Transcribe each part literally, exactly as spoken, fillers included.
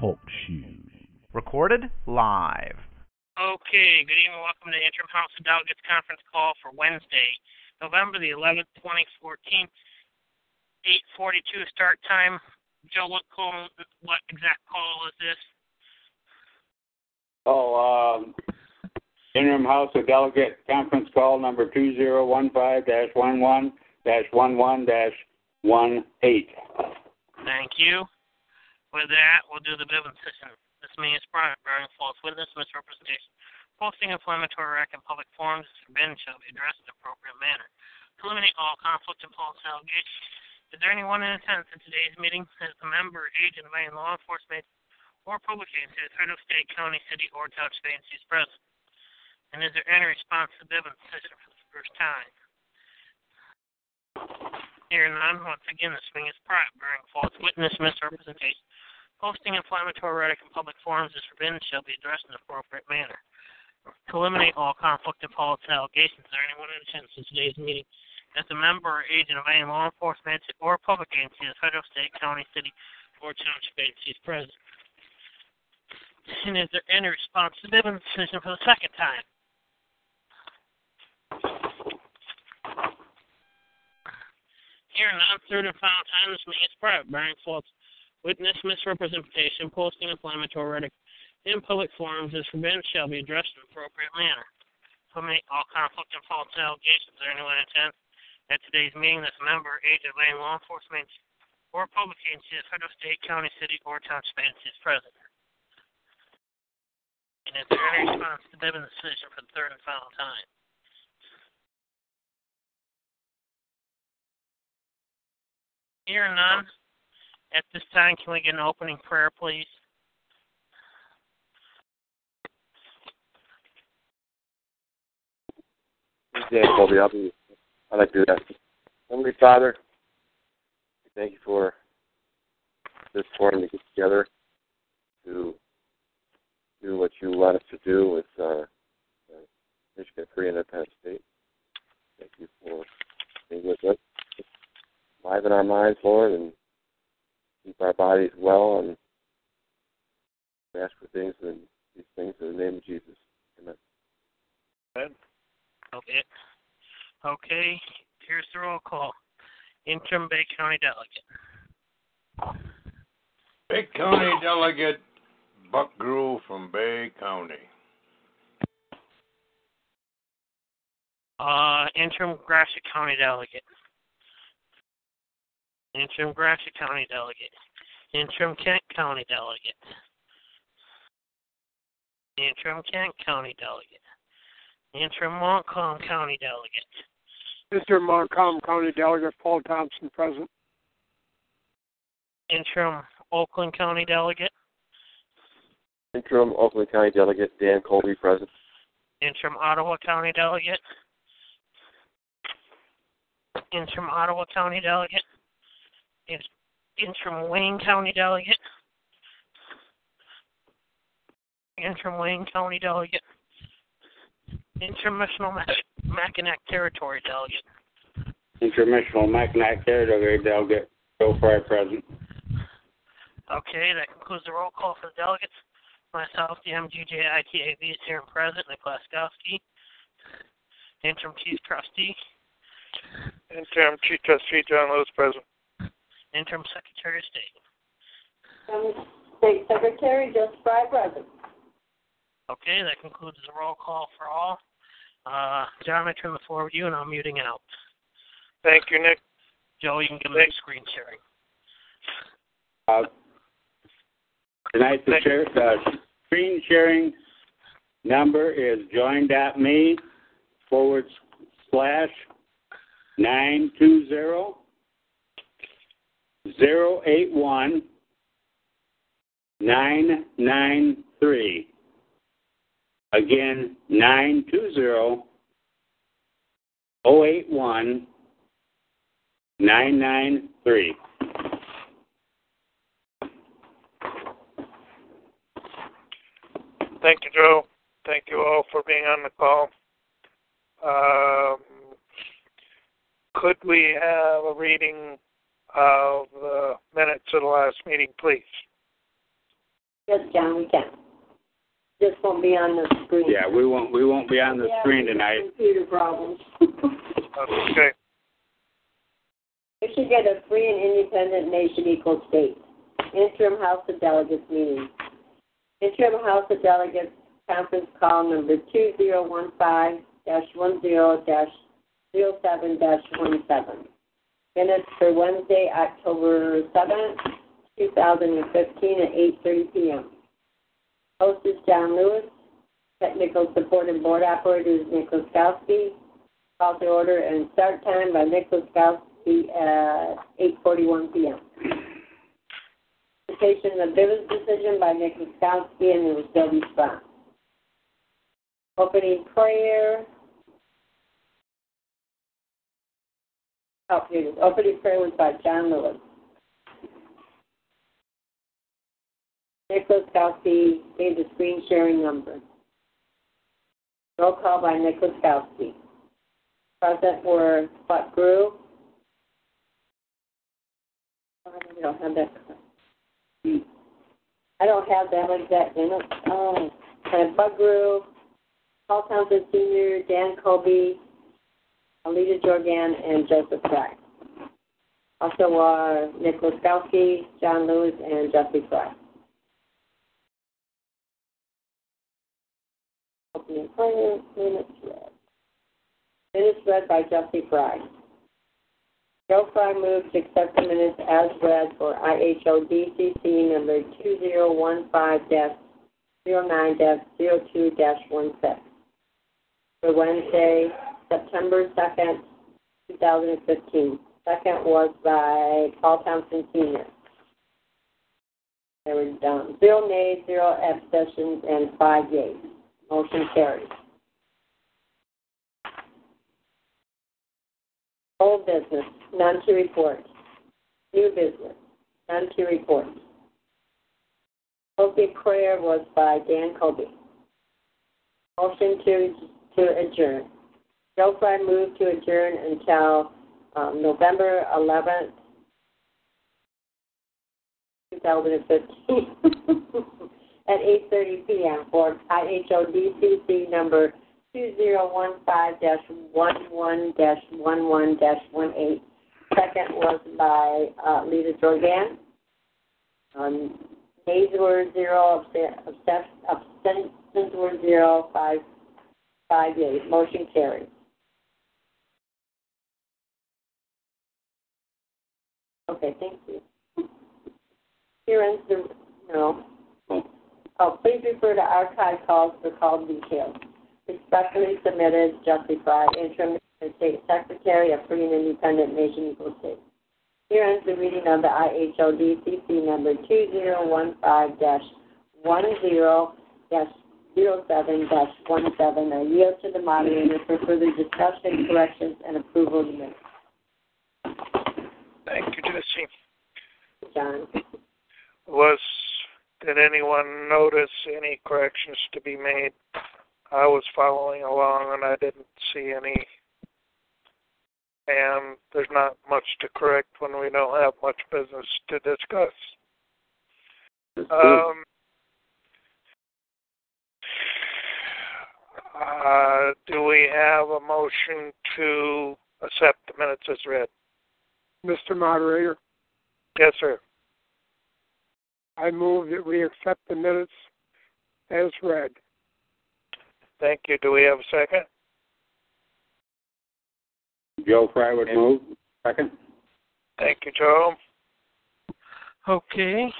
Talk shoes. Recorded live. Okay, good evening. Welcome to the Interim House of Delegates conference call for Wednesday, November the eleventh, twenty fourteen, eight forty-two start time. Joe, what call? What exact call is this? Oh, um, Interim House of Delegates conference call number two zero one five dash one one dash one one dash one eight. Thank you. With that, we'll do the Bivens system. This may is private, bearing false witness, misrepresentation, posting inflammatory rhetoric in public forums is forbidden and shall be addressed in an appropriate manner. To eliminate all conflict and false allegations, is there anyone in attendance at today's meeting as a member, agent of any law enforcement or public agency, head of state, county, city, or township agencies present? And is there any response to Bivens' decision for the first time? Here none, once again, this meeting is private, bearing false witness, misrepresentation. Posting inflammatory rhetoric in public forums is forbidden and shall be addressed in an appropriate manner. To eliminate all conflict and false allegations, is there anyone in attendance at today's meeting as a member or agent of any law enforcement or public agency, as federal, state, county, city, or township agencies present? And is there any response to the Bivens decision for the second time? Here in the third and final time, this meeting is private, bearing false witness misrepresentation, posting inflammatory rhetoric in public forums is forbidden, shall be addressed in an appropriate manner. To eliminate all conflict and false allegations, is there anyone in attendance at today's meeting that's a member or agent of any law enforcement or public agency, federal, state, county, city, or township agency is present? And is there any response to the Bivens decision for the third and final time? Hearing none. At this time, can we get an opening prayer, please? Dan Colby, I'll be, I'd like to do that. Heavenly Father, thank you for this forum to get together to do what you want us to do with uh, Michigan Free Independent State. Thank you for being with us, live in our minds, Lord, and keep our bodies well, and ask for things and these things in the name of Jesus. Amen. Amen. Okay. Okay. Here's the roll call. Interim Bay County Delegate. Bay County Delegate Buck Grew from Bay County. Uh, Interim Gratiot County Delegate. Interim Gratiot County Delegate. Interim Kent County Delegate. Interim Kent County Delegate. Interim Montcalm County Delegate. Mister Montcalm County Delegate Paul Thompson present. Interim Oakland County Delegate. Interim Oakland County Delegate Dan Colby present. Interim Ottawa County Delegate. Interim Ottawa County Delegate. Interim Wayne County Delegate. Interim Wayne County Delegate. Interim Michilimackinac Territory Delegate. Interim Michilimackinac Territory Delegate Joe Fry present. Okay, that concludes the roll call for the delegates. Myself, the M G J I T A V is here and present. Nick Laskowski, Interim Chief Trustee. Interim Chief Trustee John Lewis present. Interim Secretary of State. Um, State Secretary, Jesse Fry present. Okay, that concludes the roll call for all. Uh, John, I turn the floor over to you, and I'm muting out. Thank you, Nick. Joe, you can give me the screen sharing. Uh, tonight's the sheriff, uh, screen sharing number is join.me forward slash 920 nine two zero, nine two zero, zero eight one, nine nine three. Again, nine two zero, zero eight one, nine nine three. Thank you, Joe. Thank you all for being on the call. Um, could we have a reading of the minutes of the last meeting, please? Yes, John, we can. This won't be on the screen. Yeah, we won't. We won't be on the yeah, screen tonight. Computer problems. Okay. We should get a free and independent nation equal state. Interim House of Delegates meeting. Interim House of Delegates conference call number two zero one five dash one zero dash zero seven dash one seven. Minutes for Wednesday, October seventh, two thousand fifteen at eight thirty p.m. Host is John Lewis. Technical support and board operator is Nick Laskowski. Call to order and start time by Nick Laskowski at eight forty-one p.m. Presentation of Bivens decision by Nick Laskowski, and there was no response. Opening prayer. Oh, here it is. Opening prayer was by John Lewis. Nick Laskowski gave the screen sharing number. Roll call by Nick Laskowski. Present were Buck Grew. I don't have that. I don't have that exact minute. Oh, and Buck Grew, Paul Townsend Senior, Dan Colby, Alita Jorgan, and Joseph Fry. Also are Nick Laskowski, John Lewis, and Jesse Fry. Opening prayer, minutes read. Minutes read by Jesse Fry. Joe Fry moves to accept the minutes as read for I H O D C C number two zero one five dash zero nine dash zero two dash one six for Wednesday, September second, twenty fifteen. Second was by Paul Thompson, Senior There was um, zero nays, zero abstentions, and five yeas. Motion carries. Old business, none to report. New business, none to report. Opening prayer was by Dan Colby. Motion to to adjourn. Joe Fry moved to adjourn until um, November eleventh, twenty fifteen at eight thirty p.m. for I H O D C C number two zero one five dash one one dash one one dash one eight. Second was by uh, Lita Jorgan. Um, nays were zero, abstentions were zero, five, five yeas. Motion carried. Okay, thank you. Here ends the, no. Oh, please refer to archive calls for call details. Respectfully submitted, Jesse Fry, Interim State Secretary of Free and Independent Nation Equal State. Here ends the reading of the I H O D C C number two zero one five dash one zero dash zero seven dash one seven. I yield to the moderator for further discussion, corrections, and approval of the minutes. Thank you, Jesse. John. Was, did anyone notice any corrections to be made? I was following along, and I didn't see any. And there's not much to correct when we don't have much business to discuss. Um, uh, do we have a motion to accept the minutes as read? Mister Moderator? Yes, sir. I move that we accept the minutes as read. Thank you. Do we have a second? Joe Fry would move. Second. Thank you, Joe. Okay.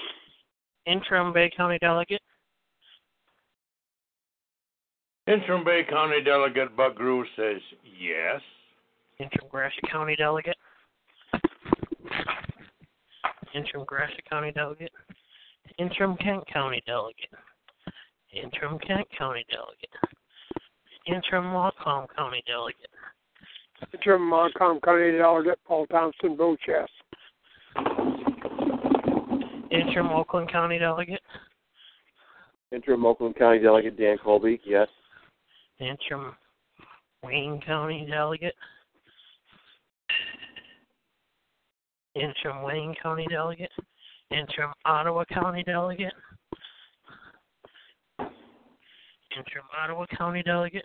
Interim Bay County Delegate. Interim Bay County Delegate Buck Grew says yes. Interim Gratiot County Delegate. interim Gratiot County delegate, interim Kent County delegate, interim Kent County delegate, interim Montcalm County delegate, interim Montcalm County delegate Paul Thompson, votes yes. Interim Oakland County delegate, interim Oakland County delegate Dan Colby, yes. Interim Wayne County delegate, interim Wayne County delegate, interim Ottawa County delegate, interim Ottawa County delegate,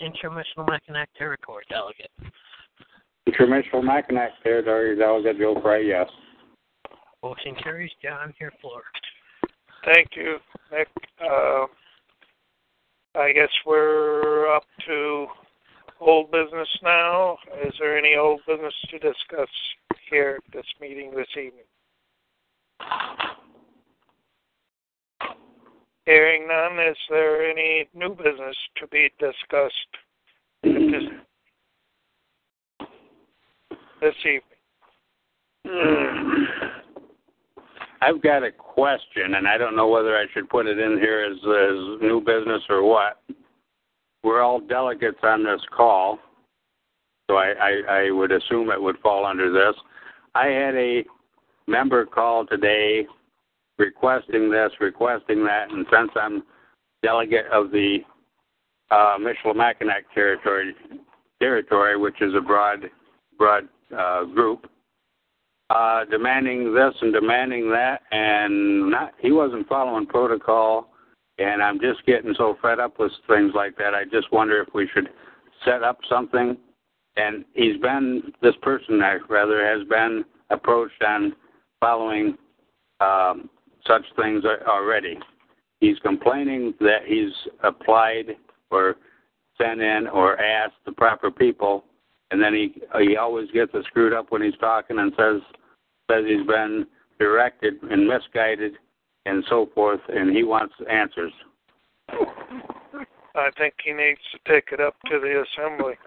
interim Michilimackinac Territory delegate. Interim Michilimackinac Territory delegate Bill Bray, yes. Motion carries. John, your floor. Thank you, Nick. Uh, I guess we're up to old business now. Is there any old business to discuss here at this meeting this evening? Hearing none, is there any new business to be discussed this, this evening? I've got a question, and I don't know whether I should put it in here as, as new business or what. We're all delegates on this call, so I, I, I would assume it would fall under this. I had a member call today requesting this, requesting that, and since I'm delegate of the uh, Michilimackinac Territory, territory, which is a broad, broad uh, group, Uh, demanding this and demanding that, and not, he wasn't following protocol, and I'm just getting so fed up with things like that. I just wonder if we should set up something. And he's been, this person, I rather, has been approached on following um, such things already. He's complaining that he's applied or sent in or asked the proper people, and then he he always gets it screwed up when he's talking and says, says he's been directed and misguided and so forth, and he wants answers. I think he needs to take it up to the assembly.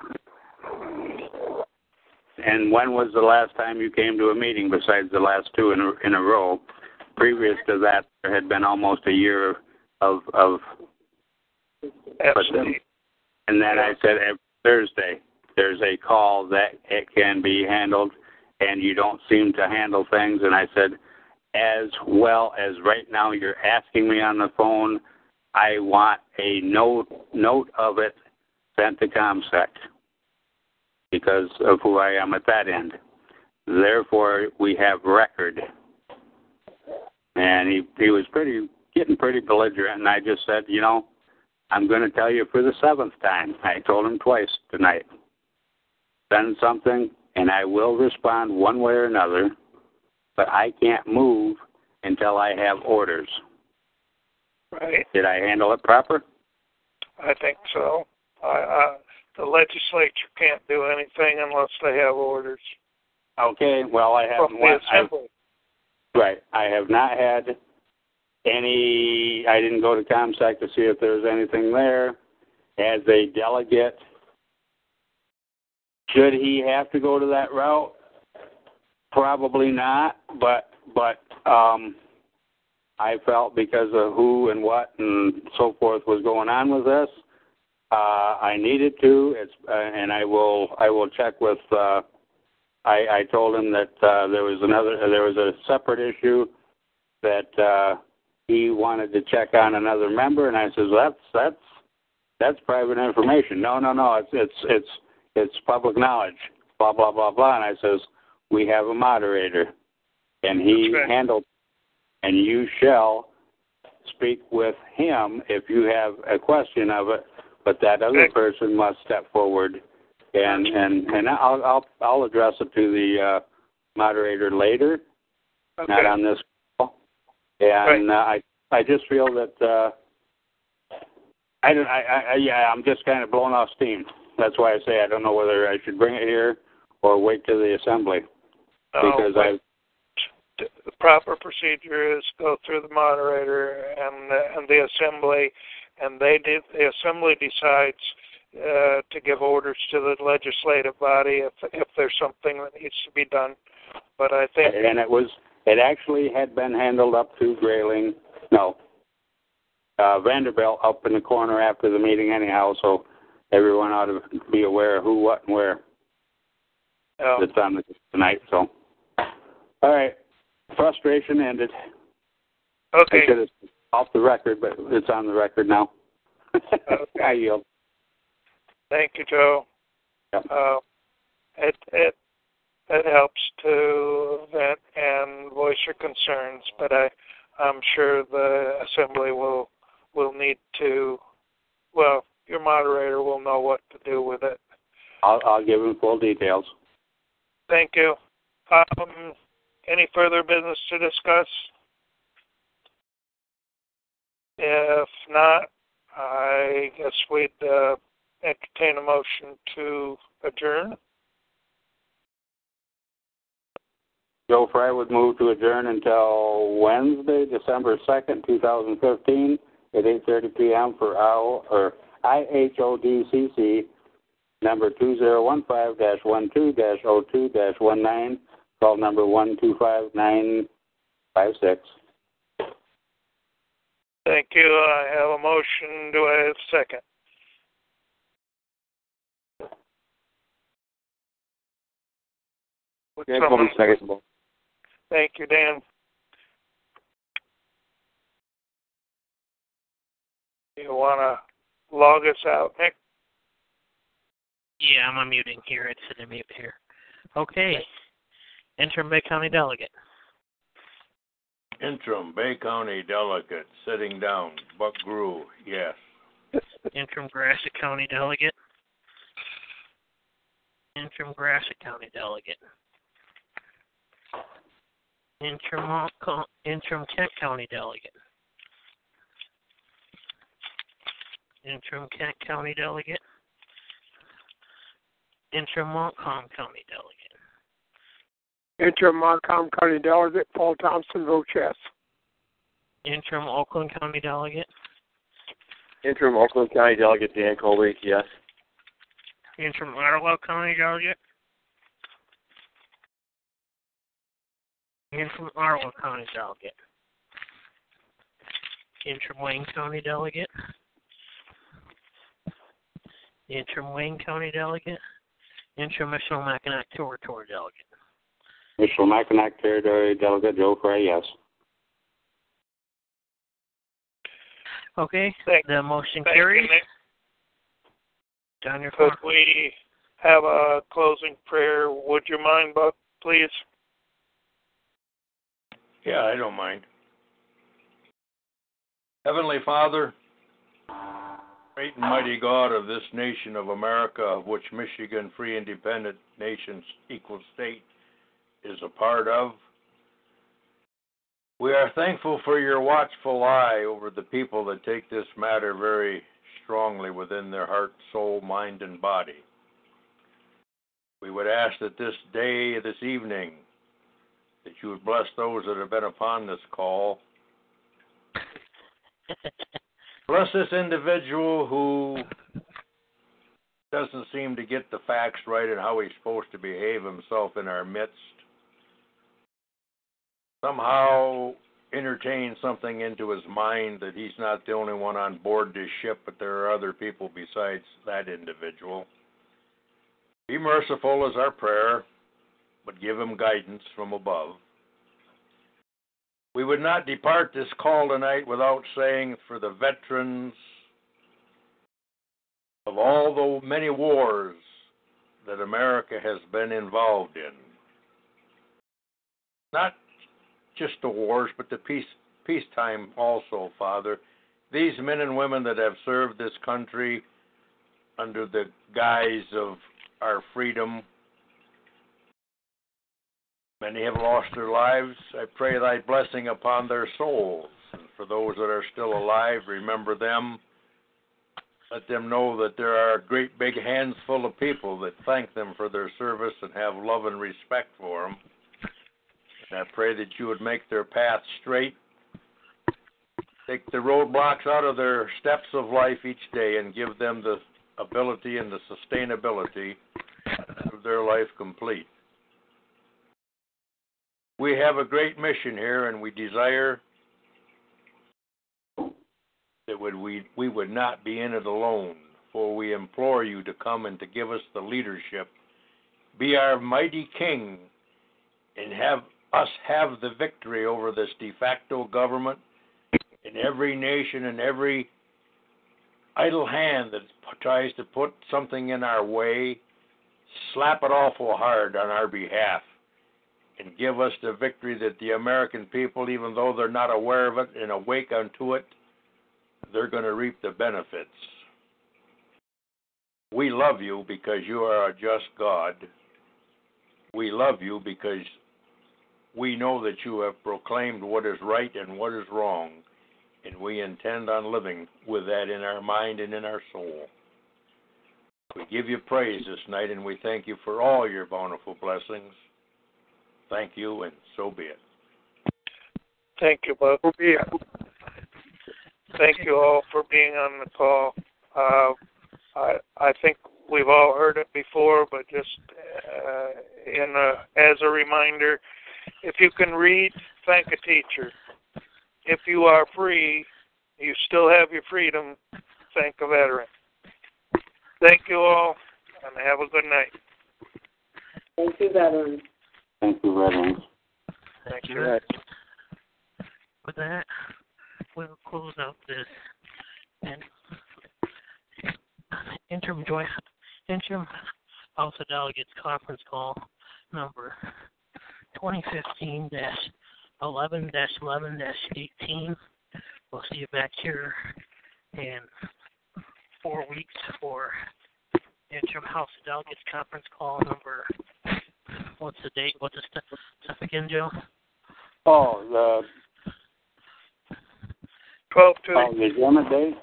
And when was the last time you came to a meeting besides the last two in a, in a row? Previous to that, there had been almost a year of... of then, and then I said every Thursday there's a call that it can be handled, and you don't seem to handle things. And I said, as well as right now you're asking me on the phone, I want a note, note of it sent to ComSec because of who I am at that end. Therefore, we have record. And he, he was pretty getting pretty belligerent, and I just said, you know, I'm going to tell you for the seventh time. I told him twice tonight. Send something, and I will respond one way or another, but I can't move until I have orders. Right. Did I handle it proper? I think so. I, I, the legislature can't do anything unless they have orders. Okay, well, I haven't... Well, I, right. I have not had any... I didn't go to ComSec to see if there was anything there. As a delegate... Should he have to go to that route? Probably not, but but um, I felt because of who and what and so forth was going on with this, uh, I needed to. It's uh, and I will I will check with. Uh, I, I told him that uh, there was another there was a separate issue that uh, he wanted to check on another member, and I said well, that's that's that's private information. No, no, no. It's it's it's. It's public knowledge, blah, blah, blah, blah. And I says, we have a moderator. And he okay. handled, and you shall speak with him if you have a question of it, but that other okay. person must step forward. And and, and I'll, I'll I'll address it to the uh, moderator later, okay. not on this call. And right. uh, I, I just feel that, uh, I don't, I, I, yeah, I'm just kind of blown off steam. That's why I say I don't know whether I should bring it here or wait to the assembly. Because no, I, the proper procedure is go through the moderator and the, and the assembly, and they did, the assembly decides uh, to give orders to the legislative body if if there's something that needs to be done But I think, and it was it actually had been handled up to Grayling, no, uh, Vanderbilt up in the corner after the meeting anyhow. So everyone ought to be aware of who, what, and where. Oh. It's on tonight. So, all right, frustration ended. Okay. I should have off the record, but it's on the record now. Okay. I yield. Thank you, Joe. Yeah. Uh, it it it helps to vent and voice your concerns, but I I'm sure the assembly will will need to. Well, your moderator will know what to do with it. I'll, I'll give him full details. Thank you. Um, any further business to discuss? If not, I guess we'd uh, entertain a motion to adjourn. Joe Fry would move to adjourn until Wednesday, December second, twenty fifteen, at eight thirty p.m. for our, or I H O D C C number two zero one five dash one two dash zero two dash one nine, call number one two five nine five six. Thank you. I have a motion. Do I have a second? Dan Colby, second. Thank you, Dan. You want to log us out, Nick? Yeah, I'm unmuting here. It's an mute here. Okay. Interim Bay County Delegate. Interim Bay County Delegate, sitting down. Buck Grew, yes. Interim Gratiot County Delegate. Interim Gratiot County Delegate. Interim, interim Kent County Delegate. Interim Kent County Delegate. Interim Montcalm County Delegate. Interim Montcalm County Delegate, Paul Thompson, votes yes. Interim Oakland County Delegate. Interim Oakland County Delegate, Dan Colby, yes. Interim Ottawa County Delegate. Interim Ottawa County Delegate. Interim Wayne County Delegate. Interim Wayne County Delegate. Interim Michilimackinac Territory Delegate. Michilimackinac Territory Delegate Joe Fry, yes. Okay, Thank the motion carries. Down your phone. Could we have a closing prayer? Would you mind, Buck, please? Yeah, I don't mind. Heavenly Father, great and mighty God of this nation of America, of which Michigan Free Independent Nations Equal State is a part of. We are thankful for your watchful eye over the people that take this matter very strongly within their heart, soul, mind, and body. We would ask that this day, this evening, that you would bless those that have been upon this call. Bless this individual who doesn't seem to get the facts right and how he's supposed to behave himself in our midst. Somehow entertain something into his mind that he's not the only one on board this ship, but there are other people besides that individual. Be merciful is our prayer, but give him guidance from above. We would not depart this call tonight without saying for the veterans of all the many wars that America has been involved in, not just the wars, but the peace, peacetime also, Father. These men and women that have served this country under the guise of our freedom, many have lost their lives. I pray thy blessing upon their souls. And for those that are still alive, remember them. Let them know that there are a great big hands full of people that thank them for their service and have love and respect for them. And I pray that you would make their path straight, take the roadblocks out of their steps of life each day, and give them the ability and the sustainability of their life complete. We have a great mission here, and we desire that would we, we would not be in it alone, for we implore you to come and to give us the leadership. Be our mighty king, and have us have the victory over this de facto government in every nation and every idle hand that tries to put something in our way. Slap it awful hard on our behalf and give us the victory that the American people, even though they're not aware of it and awake unto it, they're going to reap the benefits. We love you because you are a just God. We love you because we know that you have proclaimed what is right and what is wrong, and we intend on living with that in our mind and in our soul. We give you praise this night, and we thank you for all your bountiful blessings. Thank you, and so be it. Thank you, Buck. Thank you all for being on the call. Uh, I, I think we've all heard it before, but just uh, in a, as a reminder, if you can read, thank a teacher. If you are free, you still have your freedom, thank a veteran. Thank you all, and have a good night. Thank you, veterans. Thank you, veterans. Thank you. Right. With that, we'll close out this and interim joint interim House of Delegates conference call number twenty fifteen eleven eleven eighteen. We'll see you back here in four weeks for Interim House of Delegates conference call number. What's the date? What's the stuff, stuff again, Joe? Oh, the twelve two. Oh, the agenda date.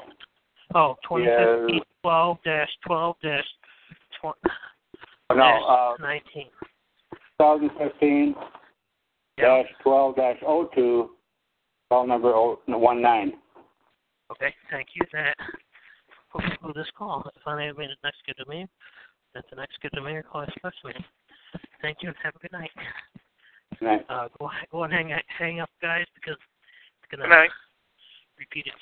Oh, twenty fifteen twelve dash twelve dash nineteen. Thousand fifteen. Dash twelve dash oh two, call number one nine. Okay, thank you. That will conclude this call. If I have made it next good to me, that's the next good to me or call especially. Thank you and have a good night. Good night. Uh, go, go and hang, hang up, guys, because it's gonna good night. Repeat it.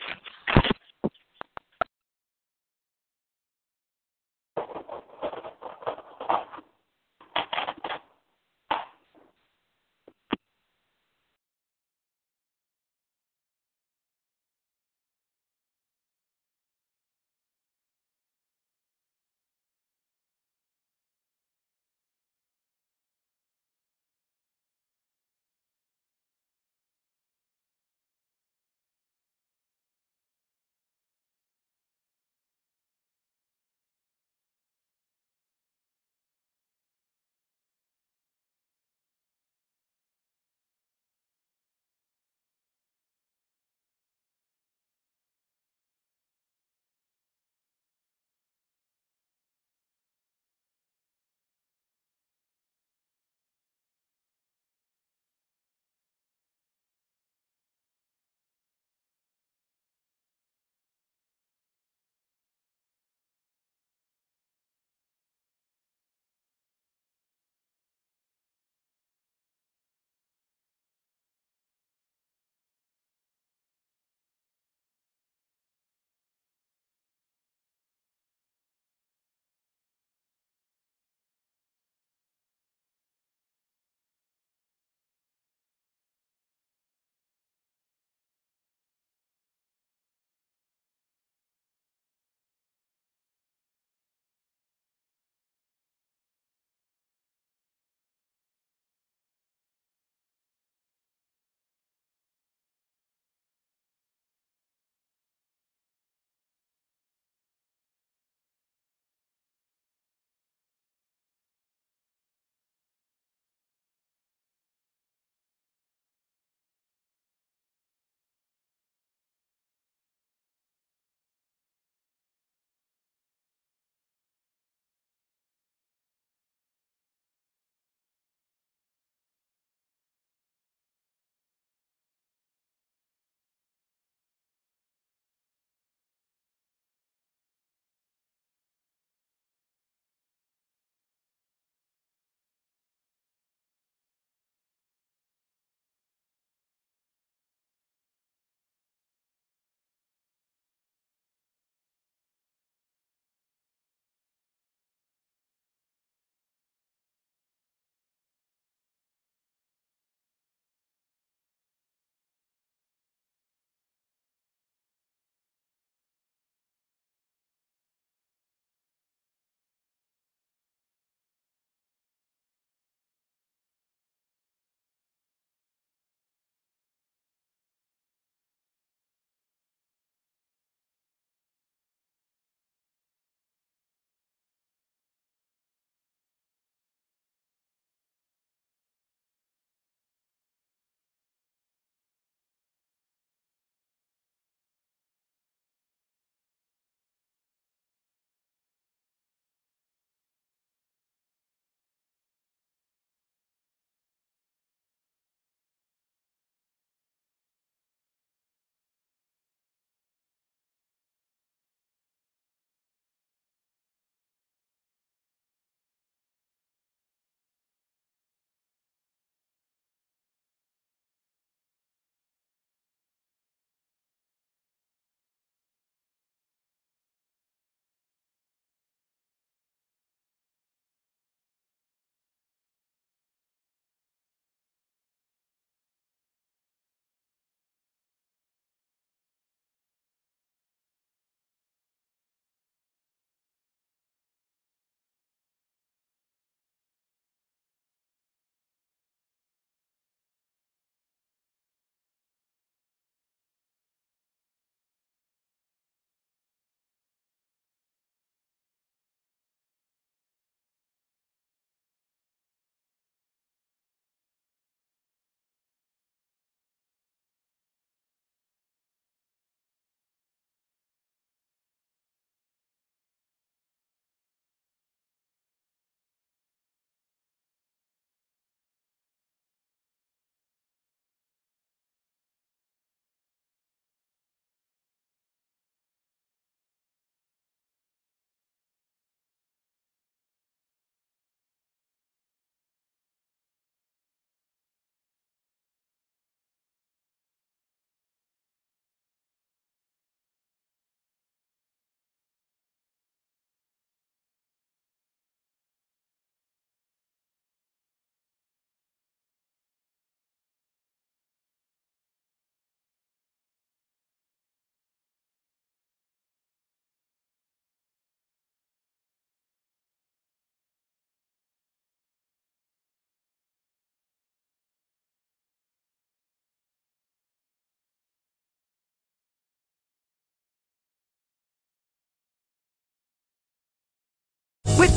With